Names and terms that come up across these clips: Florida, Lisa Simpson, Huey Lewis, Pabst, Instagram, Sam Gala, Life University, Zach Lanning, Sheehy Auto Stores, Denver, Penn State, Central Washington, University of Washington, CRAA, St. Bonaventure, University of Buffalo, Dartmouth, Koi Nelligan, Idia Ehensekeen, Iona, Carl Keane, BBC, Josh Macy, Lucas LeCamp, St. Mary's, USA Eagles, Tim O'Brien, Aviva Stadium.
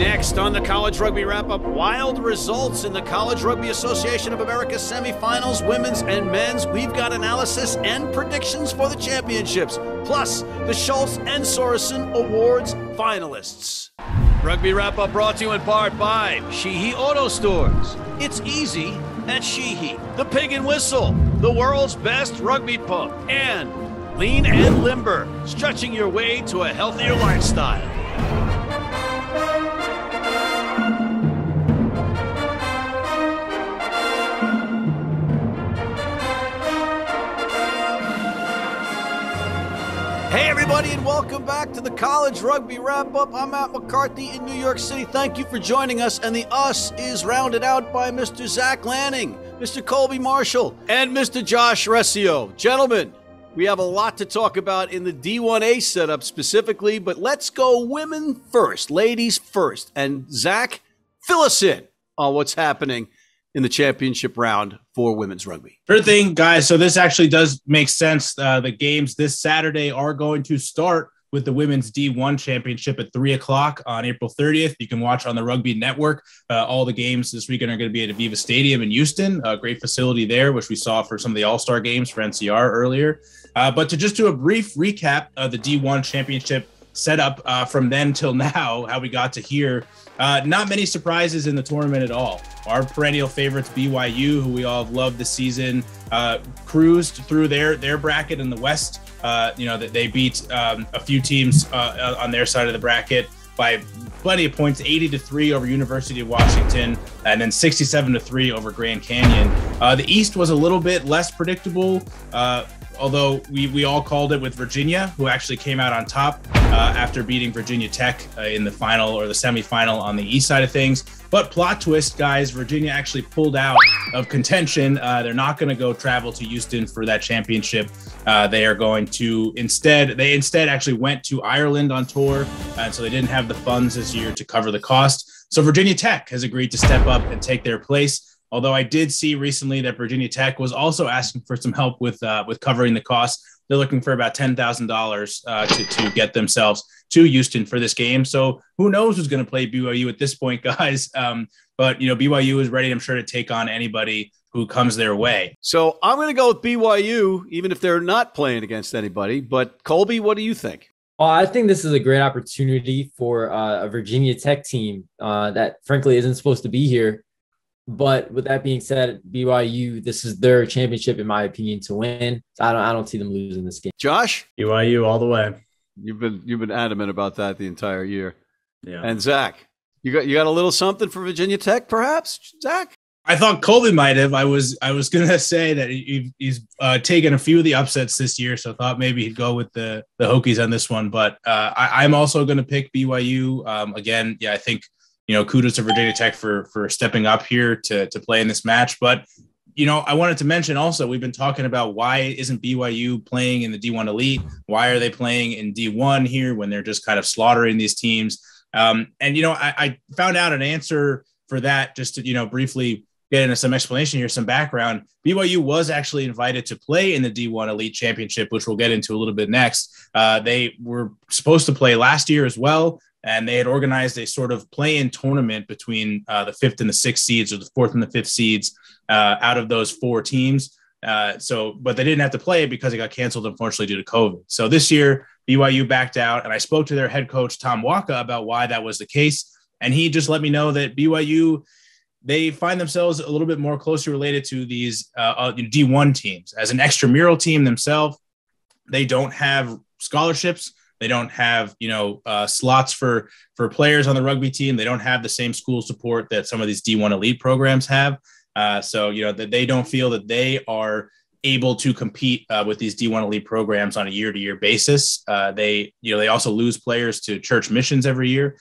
next on the College Rugby Wrap-Up, wild results in the College Rugby Association of America semifinals, women's and men's. We've got analysis and predictions for the championships, plus the Schultz and Sorensen Awards finalists. Rugby Wrap-Up brought to you in part by Sheehy Auto Stores. It's easy at Sheehy. The Pig and Whistle, the world's best rugby pump, and Lean and Limber, stretching your way to a healthier lifestyle. Hey everybody, and welcome back to the College Rugby Wrap-Up. I'm Matt McCarthy in New York City. Thank you for joining us, and the us is rounded out by Mr. Zach Lanning, Mr. Colby Marshall, and Mr. Josh Rescio. Gentlemen, we have a lot to talk about in the D1A setup specifically, but let's go women first, ladies first. And Zach, fill us in on what's happening in the championship round for women's rugby. Sure thing, guys. So this actually does make sense. The games this Saturday are going to start with the women's D1 championship at 3 o'clock on April 30th. You can watch on the Rugby Network. All the games this weekend are going to be at Aviva Stadium in Houston, a great facility there, which we saw for some of the All-Star games for NCR earlier. But to just do a brief recap of the D1 championship setup from then till now, how we got to here, not many surprises in the tournament at all. Our perennial favorites, BYU, who we all have loved this season, cruised through their bracket in the West. You know, that they beat a few teams on their side of the bracket by plenty of points, 80-3 over University of Washington, and then 67-3 over Grand Canyon. The East was a little bit less predictable, although we all called it with Virginia, who actually came out on top after beating Virginia Tech in the final or the semifinal on the East side of things. But plot twist, guys, Virginia actually pulled out of contention. They're not going to go travel to Houston for that championship. They are going to instead actually went to Ireland on tour. And so they didn't have the funds this year to cover the cost. So Virginia Tech has agreed to step up and take their place. Although I did see recently that Virginia Tech was also asking for some help with covering the cost. They're looking for about $10,000 to get themselves to Houston for this game. So who knows who's going to play BYU at this point, guys. But, you know, BYU is ready, I'm sure, to take on anybody who comes their way. So I'm going to go with BYU, even if they're not playing against anybody. But, Colby, what do you think? Well, I think this is a great opportunity for a Virginia Tech team that, frankly, isn't supposed to be here. But with that being said, BYU, this is their championship, in my opinion, to win. I don't see them losing this game. Josh? BYU all the way. You've been adamant about that the entire year. Yeah. And Zach, you got a little something for Virginia Tech, perhaps, Zach? I thought Colby might have. I was gonna say that he's taken a few of the upsets this year, so I thought maybe he'd go with the Hokies on this one. But I'm also gonna pick BYU. Again, yeah, I think, you know, kudos to Virginia Tech for stepping up here to play in this match. But, you know, I wanted to mention also, we've been talking about why isn't BYU playing in the D1 Elite? Why are they playing in D1 here when they're just kind of slaughtering these teams? And, you know, I found out an answer for that just to, you know, briefly get into some explanation here, some background. BYU was actually invited to play in the D1 Elite Championship, which we'll get into a little bit next. They were supposed to play last year as well. And they had organized a sort of play-in tournament between the 5th and the 6th seeds, or the 4th and the 5th seeds out of those four teams. But they didn't have to play because it got canceled, unfortunately, due to COVID. So this year, BYU backed out, and I spoke to their head coach, Tom Walker, about why that was the case. And he just let me know that BYU, they find themselves a little bit more closely related to these D1 teams. As an extramural team themselves, they don't have scholarships. They don't have, you know, slots for players on the rugby team. They don't have the same school support that some of these D1 elite programs have. So, you know, that they don't feel that they are able to compete with these D1 elite programs on a year-to-year basis. They also lose players to church missions every year.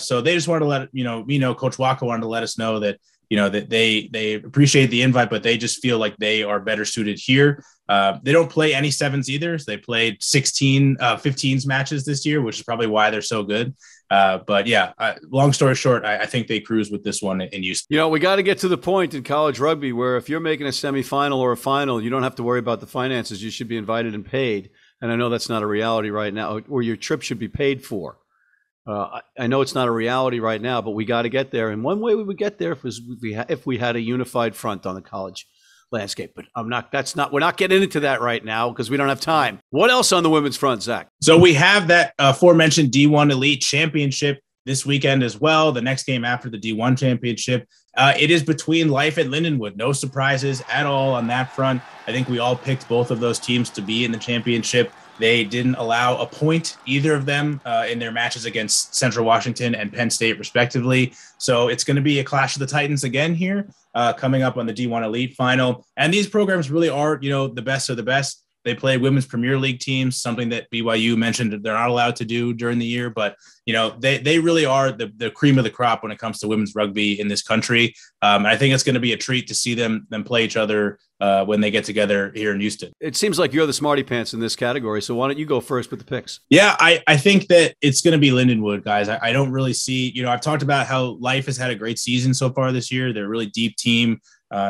So they just wanted to let, you know, Coach Waka wanted to let us know that, you know, that they appreciate the invite, but they just feel like they are better suited here. They don't play any sevens either. So they played 15s matches this year, which is probably why they're so good. But yeah, long story short, I think they cruise with this one in Houston. You know, we got to get to the point in college rugby where if you're making a semifinal or a final, you don't have to worry about the finances. You should be invited and paid. And I know that's not a reality right now, or your trip should be paid for. I know it's not a reality right now, but we got to get there. And one way we would get there is if we had a unified front on the college landscape. But we're not getting into that right now because we don't have time. What else on the women's front, Zach? So we have that aforementioned D1 Elite Championship this weekend as well. The next game after the D1 Championship. It is between Life at Lindenwood. No surprises at all on that front. I think we all picked both of those teams to be in the championship. They didn't allow a point, either of them, in their matches against Central Washington and Penn State, respectively. So it's going to be a clash of the Titans again here, coming up on the D1 Elite Final. And these programs really are, the best of the best. They play women's Premier League teams, something that BYU mentioned they're not allowed to do during the year. But, they really are the cream of the crop when it comes to women's rugby in this country. I think it's going to be a treat to see them play each other when they get together here in Houston. It seems like you're the smarty pants in this category. So why don't you go first with the picks? Yeah, I think that it's going to be Lindenwood, guys. I don't really see, I've talked about how Life has had a great season so far this year. They're a really deep team.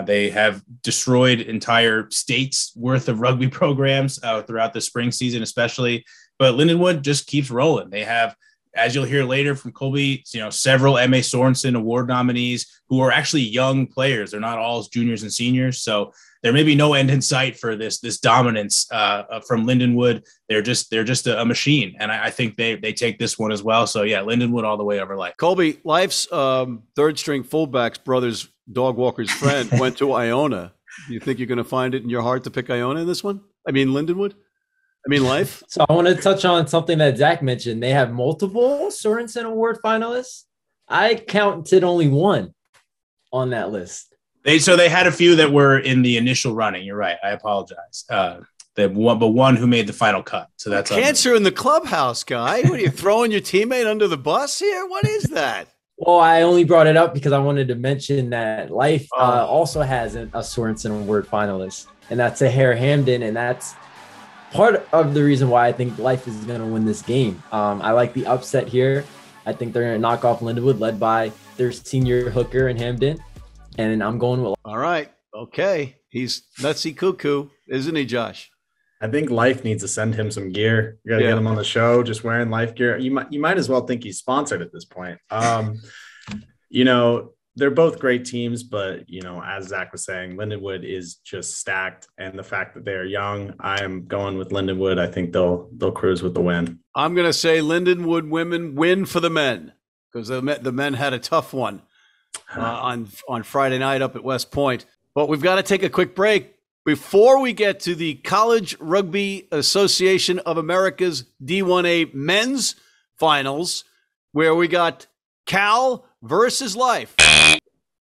They have destroyed entire states worth of rugby programs throughout the spring season, especially. But Lindenwood just keeps rolling. They have, as you'll hear later from Colby, several MA Sorensen Award nominees who are actually young players. They're not all juniors and seniors. So there may be no end in sight for this dominance from Lindenwood. They're just a machine. And I think they take this one as well. So yeah, Lindenwood all the way over Life. Colby, Life's third string fullbacks brothers, dog walker's friend, went to Iona. Do you think you're going to find it in your heart to pick Iona in this one? I mean, Lindenwood? I mean, Life? So I want to touch on something that Zach mentioned. They have multiple Sorensen Award finalists. I counted only one on that list. They had a few that were in the initial running. You're right. I apologize. One who made the final cut. So that's cancer in the clubhouse, guy. What are you throwing your teammate under the bus here? What is that? Well, I only brought it up because I wanted to mention that Life also has a Sorensen Award finalist, and that's Sahir Hamdan, and that's part of the reason why I think Life is going to win this game. I like the upset here. I think they're going to knock off Lindenwood, led by their senior hooker in Hamdan, and I'm going with Life. All right. Okay. He's nutsy cuckoo, isn't he, Josh? I think Life needs to send him some gear. You got to get him on the show, just wearing Life gear. You might as well think he's sponsored at this point. They're both great teams, but, as Zach was saying, Lindenwood is just stacked. And the fact that they're young, I'm going with Lindenwood. I think they'll cruise with the win. I'm going to say Lindenwood women win for the men, because the men had a tough one on Friday night up at West Point. But we've got to take a quick break. Before we get to the College Rugby Association of America's D1A men's finals, where we got Cal versus Life.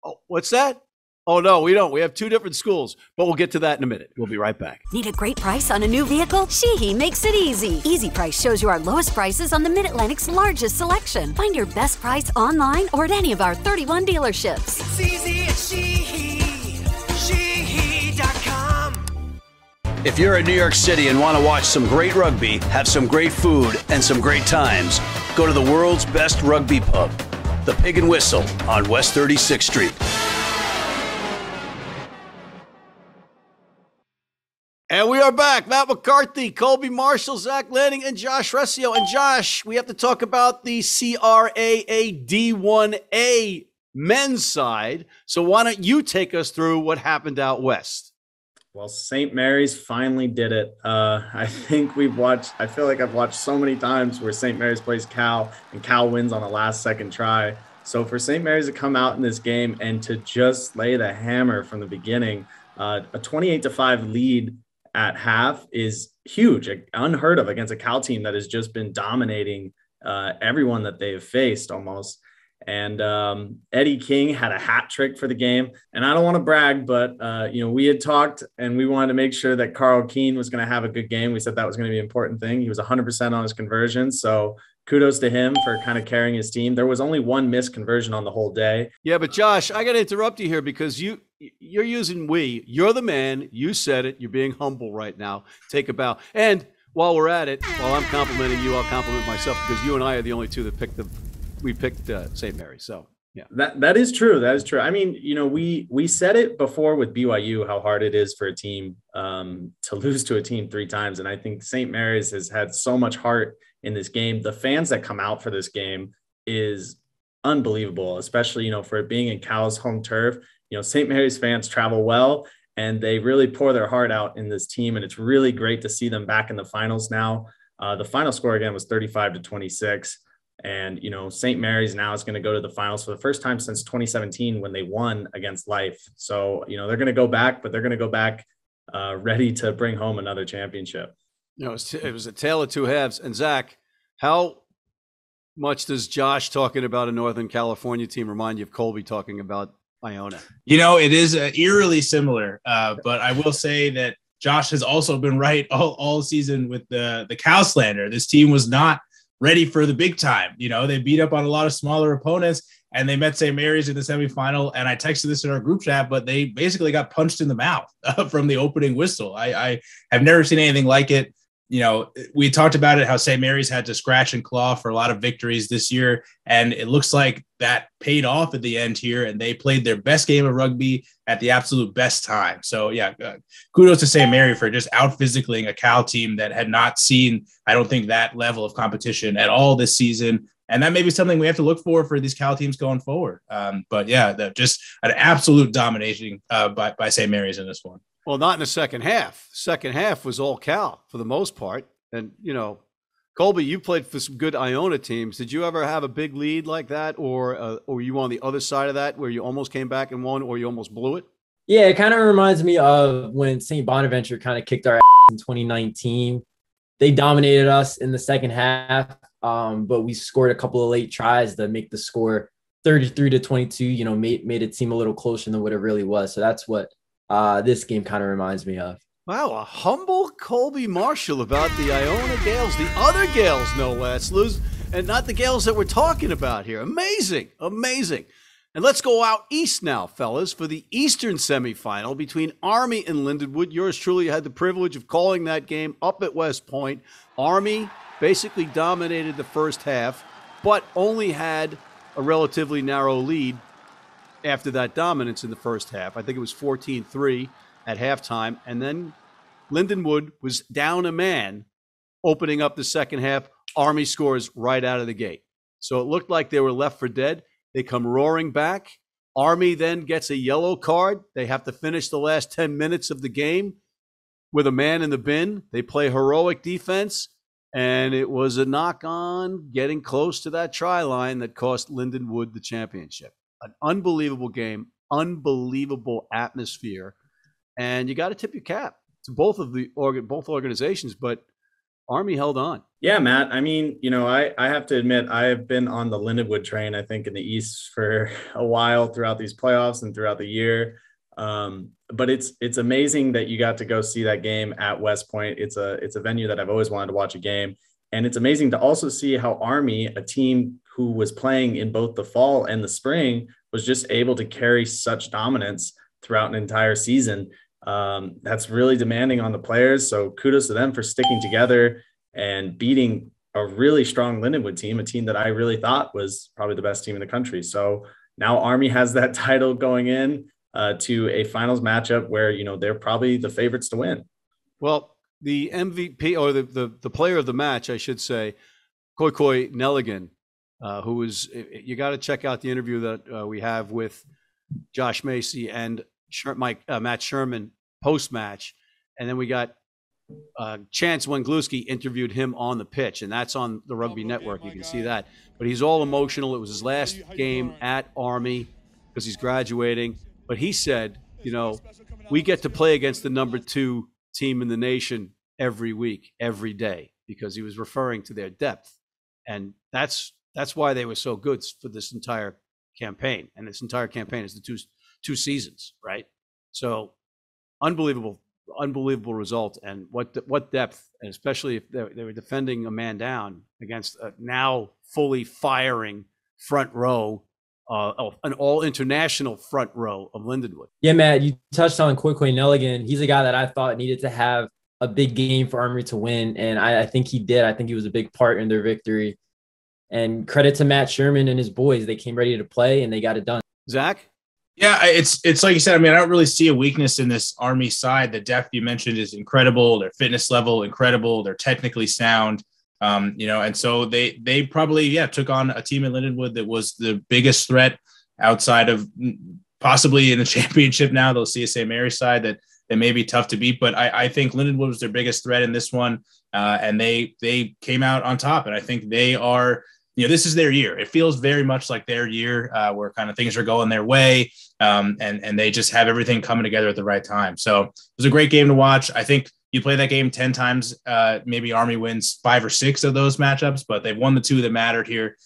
Oh, what's that? Oh, no, we don't. We have two different schools, but we'll get to that in a minute. We'll be right back. Need a great price on a new vehicle? Sheehy makes it easy. Easy Price shows you our lowest prices on the Mid-Atlantic's largest selection. Find your best price online or at any of our 31 dealerships. It's easy at Sheehy. If you're in New York City and want to watch some great rugby, have some great food, and some great times, go to the world's best rugby pub, the Pig and Whistle on West 36th Street. And we are back. Matt McCarthy, Colby Marshall, Zach Lanning, and Josh Rescio. And Josh, we have to talk about the CRAA D1A men's side. So why don't you take us through what happened out west? Well, St. Mary's finally did it. I feel like I've watched so many times where St. Mary's plays Cal and Cal wins on a last second try. So for St. Mary's to come out in this game and to just lay the hammer from the beginning, a 28-5 lead at half is huge, unheard of against a Cal team that has just been dominating everyone that they have faced almost. And Eddie King had a hat trick for the game. And I don't want to brag, but, we had talked and we wanted to make sure that Carl Keane was going to have a good game. We said that was going to be an important thing. He was 100% on his conversion. So kudos to him for kind of carrying his team. There was only one missed conversion on the whole day. Yeah, but Josh, I got to interrupt you here because you're using we. You're the man. You said it. You're being humble right now. Take a bow. And while we're at it, while I'm complimenting you, I'll compliment myself because you and I are the only two that picked we picked St. Mary. So yeah, that is true. That is true. I mean, we said it before with BYU, how hard it is for a team to lose to a team three times. And I think St. Mary's has had so much heart in this game. The fans that come out for this game is unbelievable, especially, you know, for it being in Cal's home turf. You know, St. Mary's fans travel well, and they really pour their heart out in this team. And it's really great to see them back in the finals now. The final score again was 35-26. And, you know, St. Mary's now is going to go to the finals for the first time since 2017 when they won against Life. So, you know, they're going to go back, but they're going to go back ready to bring home another championship. You know, it was a tale of two halves. And Zach, how much does Josh talking about a Northern California team remind you of Colby talking about Iona? You know, it is eerily similar, but I will say that Josh has also been right all season with the Cal slander. This team was not ready for the big time. You know, they beat up on a lot of smaller opponents, and they met St. Mary's in the semifinal. And I texted this in our group chat, but they basically got punched in the mouth from the opening whistle. I have never seen anything like it. You know, we talked about it, how St. Mary's had to scratch and claw for a lot of victories this year. And it looks like that paid off at the end here. And they played their best game of rugby at the absolute best time. So, yeah, kudos to St. Mary for just out-physicling a Cal team that had not seen, I don't think, that level of competition at all this season. And that may be something we have to look for these Cal teams going forward. But, yeah, just an absolute domination by St. Mary's in this one. Well, not in the second half. Second half was all Cal for the most part. And, you know, Colby, you played for some good Iona teams. Did you ever have a big lead like that, or were you on the other side of that where you almost came back and won, or you almost blew it? Yeah, it kind of reminds me of when St. Bonaventure kind of kicked our ass in 2019. They dominated us in the second half, but we scored a couple of late tries to make the score 33-22, you know, made it seem a little closer than what it really was. So that's what this game kind of reminds me of. Wow, a humble Colby Marshall about the Iona Gales, the other Gales, no less, lose, and not the Gales that we're talking about here. Amazing, amazing. And let's go out east now, fellas, for the Eastern semifinal between Army and Lindenwood. Yours truly had the privilege of calling that game up at West Point. Army basically dominated the first half, but only had a relatively narrow lead after that dominance in the first half. I think it was 14-3 at halftime. And then Lindenwood was down a man opening up the second half. Army scores right out of the gate. So it looked like they were left for dead. They come roaring back. Army then gets a yellow card. They have to finish the last 10 minutes of the game with a man in the bin. They play heroic defense. And it was a knock on getting close to that try line that cost Lindenwood the championship. An unbelievable game, unbelievable atmosphere, and you got to tip your cap to both organizations, but Army held on. Yeah, Matt. I mean, you know, I have to admit, I have been on the Lindenwood train, I think, in the East for a while throughout these playoffs and throughout the year. But it's amazing that you got to go see that game at West Point. It's a venue that I've always wanted to watch a game. And it's amazing to also see how Army, a team who was playing in both the fall and the spring, was just able to carry such dominance throughout an entire season. That's really demanding on the players. So kudos to them for sticking together and beating a really strong Lindenwood team, a team that I really thought was probably the best team in the country. So now Army has that title going in to a finals matchup where, you know, they're probably the favorites to win. Well, the MVP, or the player of the match, I should say, Koi Nelligan, who was, you got to check out the interview that we have with Josh Macy and Matt Sherman post-match. And then we got Chance Wengluski interviewed him on the pitch, and that's on the Rugby Network. You can see that. But he's all emotional. It was his last game at Army because he's graduating. But he said, you know, we get to play against the #2 team in the nation every week, every day, because he was referring to their depth. And that's why they were so good for this entire campaign. And this entire campaign is the two seasons, right? So unbelievable result. And what depth, and especially if they were defending a man down against a now fully firing front row, an all-international front row of Lindenwood. Yeah, Matt, you touched on Koi Nelligan. He's a guy that I thought needed to have a big game for Armory to win, and I think he did. I think he was a big part in their victory. And credit to Matt Sherman and his boys. They came ready to play, and they got it done. Zach? Yeah, it's like you said. I mean, I don't really see a weakness in this Army side. The depth you mentioned is incredible. Their fitness level, incredible. They're technically sound. And so they probably, took on a team at Lindenwood that was the biggest threat outside of possibly in the championship. Now they'll see a St. Mary's side that may be tough to beat, but I think Lindenwood was their biggest threat in this one. And they came out on top, and I think they are, this is their year. It feels very much like their year, where kind of things are going their way. And they just have everything coming together at the right time. So it was a great game to watch. I think you play that game 10 times, maybe Army wins 5 or 6 of those matchups, but they've won the 2 that mattered here.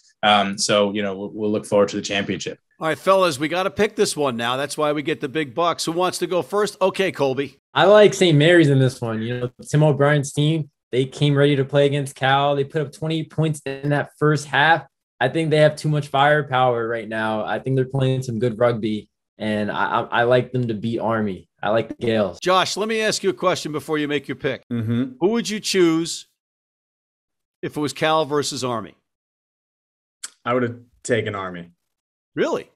So, we'll look forward to the championship. All right, fellas, we got to pick this one now. That's why we get the big bucks. Who wants to go first? Okay, Colby. I like St. Mary's in this one. Tim O'Brien's team, they came ready to play against Cal. They put up 20 points in that first half. I think they have too much firepower right now. I think they're playing some good rugby, and I like them to beat Army. I like the Gales. Josh, let me ask you a question before you make your pick. Mm-hmm. Who would you choose if it was Cal versus Army? I would have taken Army. Really?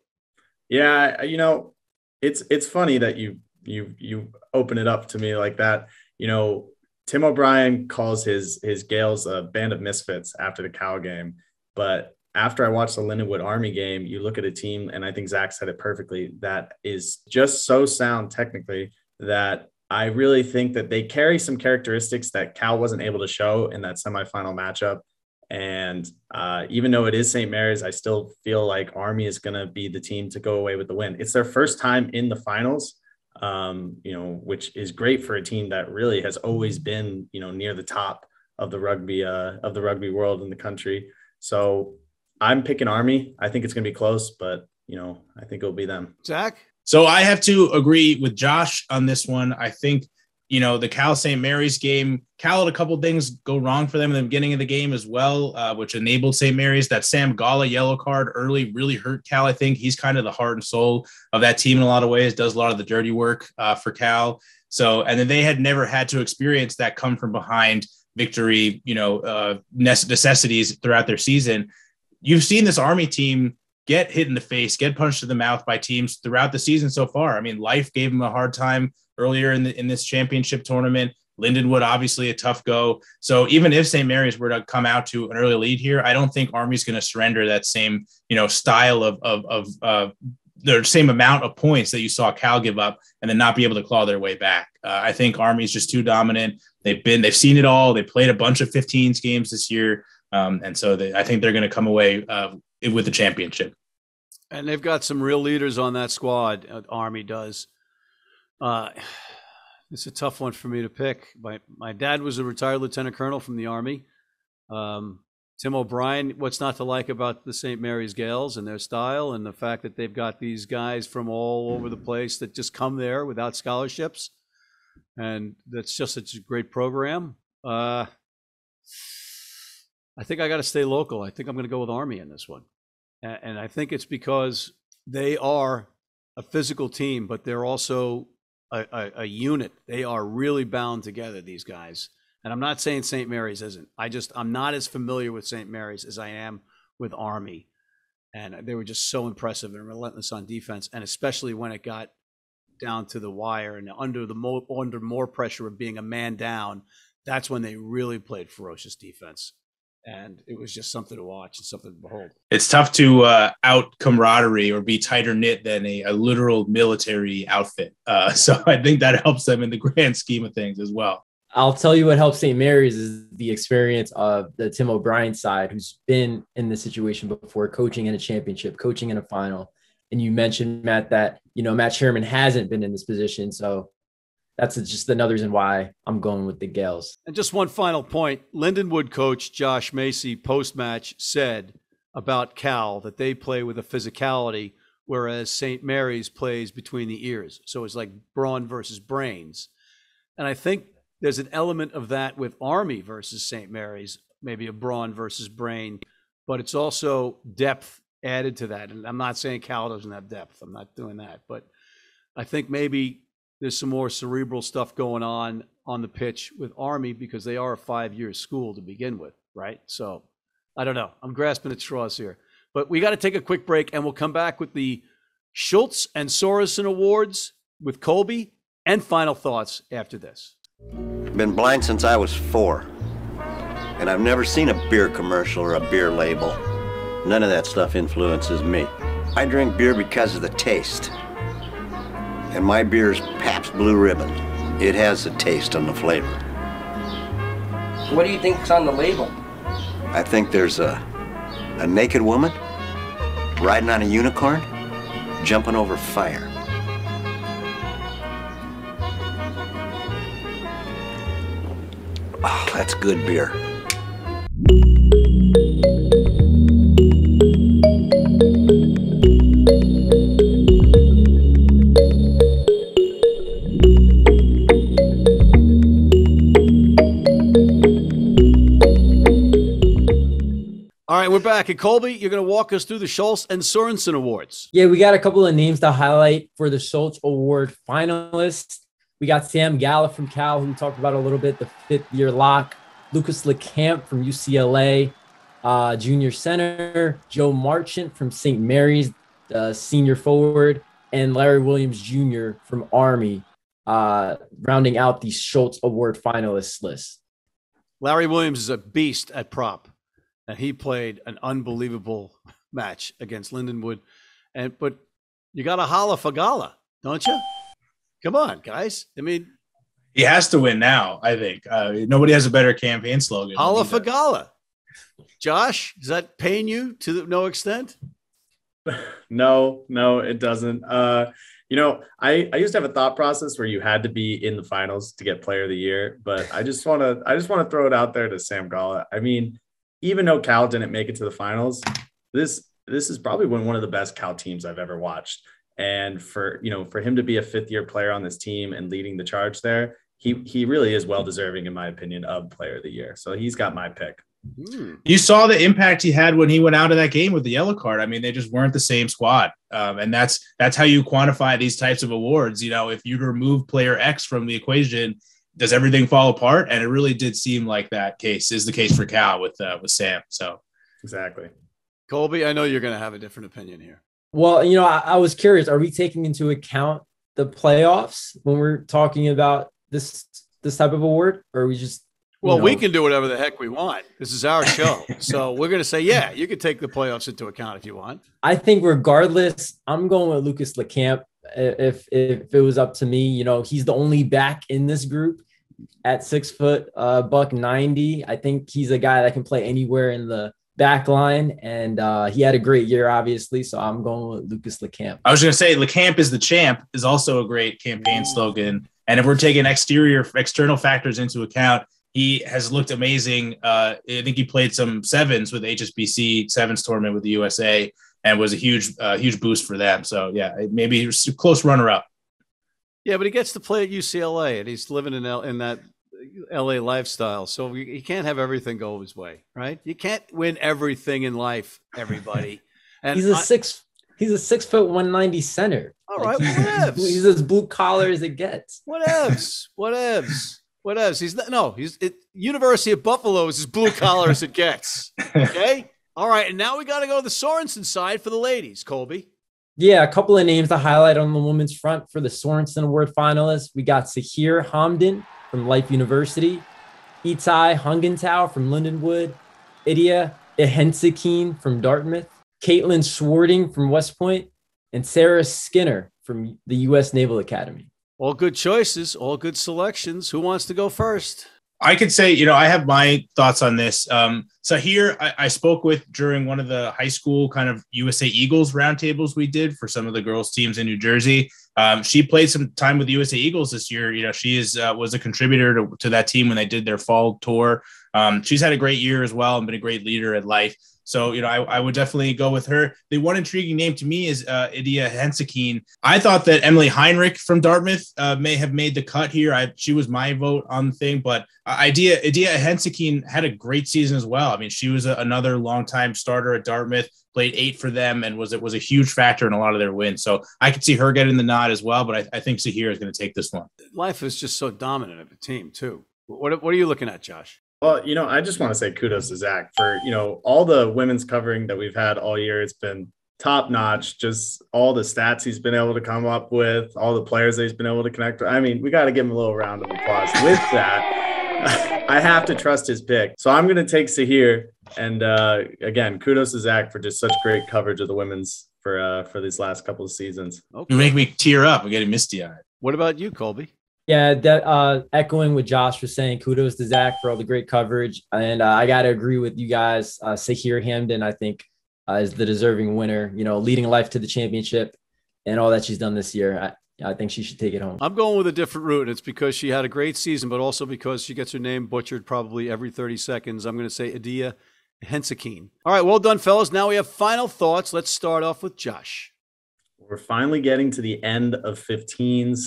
Yeah. It's funny that you open it up to me like that. Tim O'Brien calls his Gales a band of misfits after the Cal game. But after I watched the Lindenwood Army game, you look at a team, and I think Zach said it perfectly, that is just so sound technically that I really think that they carry some characteristics that Cal wasn't able to show in that semifinal matchup. And even though it is St. Mary's, I still feel like Army is going to be the team to go away with the win. It's their first time in the finals, which is great for a team that really has always been, near the top of the rugby world in the country. So I'm picking Army. I think it's going to be close, but, I think it'll be them. Zach? So I have to agree with Josh on this one. I think, the Cal St. Mary's game, Cal had a couple things go wrong for them in the beginning of the game as well, which enabled St. Mary's. That Sam Gala yellow card early really hurt Cal. I think he's kind of the heart and soul of that team in a lot of ways, does a lot of the dirty work for Cal. So, and then they had never had to experience that come from behind victory, necessities throughout their season. You've seen this Army team get hit in the face, get punched in the mouth by teams throughout the season so far. I mean, Life gave them a hard time earlier in this championship tournament. Lindenwood, obviously a tough go. So even if St. Mary's were to come out to an early lead here, I don't think Army's going to surrender that same, style of the same amount of points that you saw Cal give up and then not be able to claw their way back. I think Army's just too dominant. They've seen it all. They played a bunch of 15s games this year. And so I think they're going to come away with the championship. And they've got some real leaders on that squad. Army does. It's a tough one for me to pick. My dad was a retired lieutenant colonel from the Army. Tim O'Brien, what's not to like about the St. Mary's Gales and their style and the fact that they've got these guys from all over the place that just come there without scholarships. And that's just such a great program. I think I got to stay local. I think I'm going to go with Army in this one. And I think it's because they are a physical team, but they're also a unit. They are really bound together, these guys. And I'm not saying St. Mary's isn't. I'm not as familiar with St. Mary's as I am with Army. And they were just so impressive and relentless on defense. And especially when it got down to the wire and under more pressure of being a man down, that's when they really played ferocious defense. And it was just something to watch and something to behold. It's tough to out camaraderie or be tighter knit than a literal military outfit. So I think that helps them in the grand scheme of things as well. I'll tell you what helps St. Mary's is the experience of the Tim O'Brien side, who's been in this situation before, coaching in a championship, coaching in a final. And you mentioned, Matt, that, Matt Sherman hasn't been in this position. So that's just another reason why I'm going with the Gales. And just one final point. Lindenwood coach Josh Macy post-match said about Cal that they play with a physicality, whereas St. Mary's plays between the ears. So it's like brawn versus brains. And I think there's an element of that with Army versus St. Mary's, maybe a brawn versus brain, but it's also depth added to that. And I'm not saying Cal doesn't have depth. I'm not doing that. But I think maybe there's some more cerebral stuff going on the pitch with Army because they are a 5-year school to begin with, right? So I don't know. I'm grasping at straws here. But we got to take a quick break, and we'll come back with the Schultz and Sorensen Awards with Colby and final thoughts after this. I've been blind since I was 4. And I've never seen a beer commercial or a beer label. None of that stuff influences me. I drink beer because of the taste. And my beer is Pabst Blue Ribbon. It has the taste and the flavor. What do you think's on the label? I think there's a naked woman riding on a unicorn, jumping over fire. Oh, that's good beer. We're back. And Colby, you're going to walk us through the Schultz and Sorensen Awards. Yeah, we got a couple of names to highlight for the Schultz Award finalists. We got Sam Gala from Cal, who we talked about a little bit, the fifth-year lock. Lucas LeCamp from UCLA, junior center. Joe Marchant from St. Mary's, senior forward. And Larry Williams Jr. from Army, rounding out the Schultz Award finalists list. Larry Williams is a beast at prop. And he played an unbelievable match against Lindenwood. But you got to holla for Gala, don't you? Come on, guys. I mean, he has to win now, I think. Nobody has a better campaign slogan. Holla for Gala. Josh, does that pain you to no extent? No, it doesn't. I used to have a thought process where you had to be in the finals to get player of the year, but I just want to throw it out there to Sam Gala. I mean, even though Cal didn't make it to the finals, this is probably one of the best Cal teams I've ever watched. And for him to be a fifth-year player on this team and leading the charge there, he really is well-deserving, in my opinion, of player of the year. So he's got my pick. You saw the impact he had when he went out of that game with the yellow card. I mean, they just weren't the same squad. And that's how you quantify these types of awards. You know, if you remove player X from the equation, does everything fall apart? And it really did seem like that case is the case for Cal with Sam. So exactly. Colby, I know you're going to have a different opinion here. Well, I was curious, are we taking into account the playoffs when we're talking about this type of award? Or are we just, we can do whatever the heck we want. This is our show. So we're going to say, yeah, you could take the playoffs into account if you want. I think regardless, I'm going with Lucas LeCamp. If it was up to me, he's the only back in this group at 6 foot, $190. I think he's a guy that can play anywhere in the back line. And he had a great year, obviously. So I'm going with Lucas LeCamp. I was going to say LeCamp is the champ is also a great campaign slogan. And if we're taking external factors into account, he has looked amazing. I think he played some sevens with HSBC sevens tournament with the USA. And was a huge boost for them. So, yeah, maybe he was a close runner-up. Yeah, but he gets to play at UCLA, and he's living in that L.A. lifestyle. So he can't have everything go his way, right? You can't win everything in life, everybody. And he's a 6 foot 190 center. All right, whatevs. He's as blue-collar as it gets. Whatevs. University of Buffalo is as blue-collar as it gets, okay? All right, and now we got to go to the Sorensen side for the ladies, Colby. Yeah, a couple of names to highlight on the women's front for the Sorensen Award finalists. We got Sahir Hamdan from Life University, Itai Hungentau from Lindenwood, Idia Ehensekeen from Dartmouth, Caitlin Swarding from West Point, and Sarah Skinner from the U.S. Naval Academy. All good choices, all good selections. Who wants to go first? I could say, I have my thoughts on this. Sahir, I spoke with during one of the high school kind of USA Eagles roundtables we did for some of the girls' teams in New Jersey. She played some time with the USA Eagles this year. She was a contributor to that team when they did their fall tour. She's had a great year as well and been a great leader at Life. So, I would definitely go with her. The one intriguing name to me is Idia Ehensekeen. I thought that Emily Heinrich from Dartmouth may have made the cut here. She was my vote on the thing, but Idia Ehensekeen had a great season as well. I mean, she was another longtime starter at Dartmouth, played eight for them, and was a huge factor in a lot of their wins. So I could see her getting the nod as well, but I think Sahir is going to take this one. Life is just so dominant of a team, too. What are you looking at, Josh? Well, I just want to say kudos to Zach for, all the women's covering that we've had all year. It's been top notch, just all the stats he's been able to come up with, all the players that he's been able to connect with. I mean, we got to give him a little round of applause with that. I have to trust his pick. So I'm going to take Sahir. And again, kudos to Zach for just such great coverage of the women's for these last couple of seasons. Okay. You make me tear up. I'm getting misty-eyed. What about you, Colby? Yeah, that, echoing what Josh was saying, kudos to Zach for all the great coverage. And I got to agree with you guys. Sahir Hamdan, I think, is the deserving winner, you know, leading Life to the championship and all that she's done this year. I think she should take it home. I'm going with a different route. It's because she had a great season, but also because she gets her name butchered probably every 30 seconds. I'm going to say Idia Ehensekeen. All right, well done, fellas. Now we have final thoughts. Let's start off with Josh. We're finally getting to the end of 15s.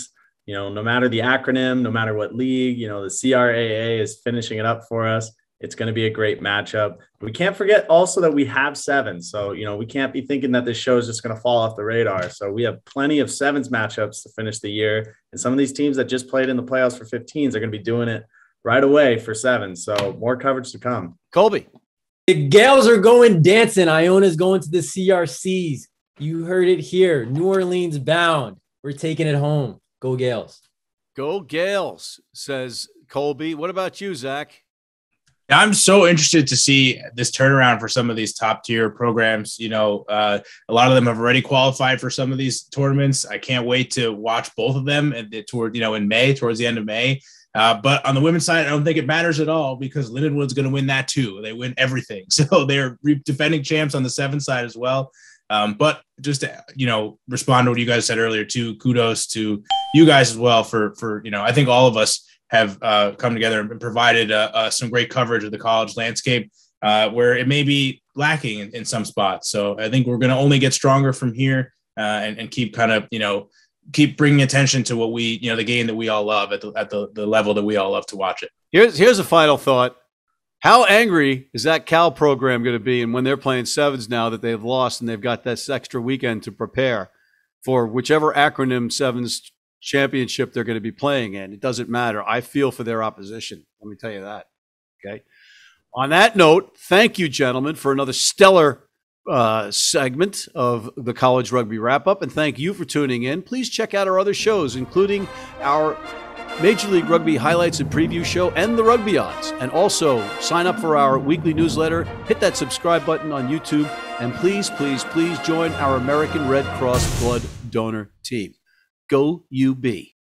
You know, no matter the acronym, no matter what league, you know, the CRAA is finishing it up for us. It's going to be a great matchup. We can't forget also that we have sevens. So, you know, we can't be thinking that this show is just going to fall off the radar. So we have plenty of sevens matchups to finish the year. And some of these teams that just played in the playoffs for 15s are going to be doing it right away for sevens. So more coverage to come. Colby. The Gales are going dancing. Iona's going to the CRCs. You heard it here. New Orleans bound. We're taking it home. Go Gales. Go Gales, says Colby. What about you, Zach? I'm so interested to see this turnaround for some of these top-tier programs. You know, a lot of them have already qualified for some of these tournaments. I can't wait to watch both of them in May, towards the end of May. But on the women's side, I don't think it matters at all because Lindenwood's going to win that too. They win everything. So they're defending champs on the seven side as well. But just to, you know, respond to what you guys said earlier too, kudos to you guys as well for you know, I think all of us have come together and provided some great coverage of the college landscape where it may be lacking in some spots. So I think we're going to only get stronger from here and keep kind of, you know, keep bringing attention to what we, you know, the game that we all love at the level that we all love to watch it. Here's a final thought. How angry is that Cal program going to be? And when they're playing sevens now that they've lost and they've got this extra weekend to prepare for whichever acronym sevens championship they're going to be playing in. It doesn't matter. I feel for their opposition. Let me tell you that. Okay. On that note, thank you, gentlemen, for another stellar segment of the College Rugby Wrap-Up. And thank you for tuning in. Please check out our other shows, including our Major League Rugby Highlights and Preview Show and the Rugby Odds. And also sign up for our weekly newsletter. Hit that subscribe button on YouTube. And please, please, please join our American Red Cross blood donor team. Go UB.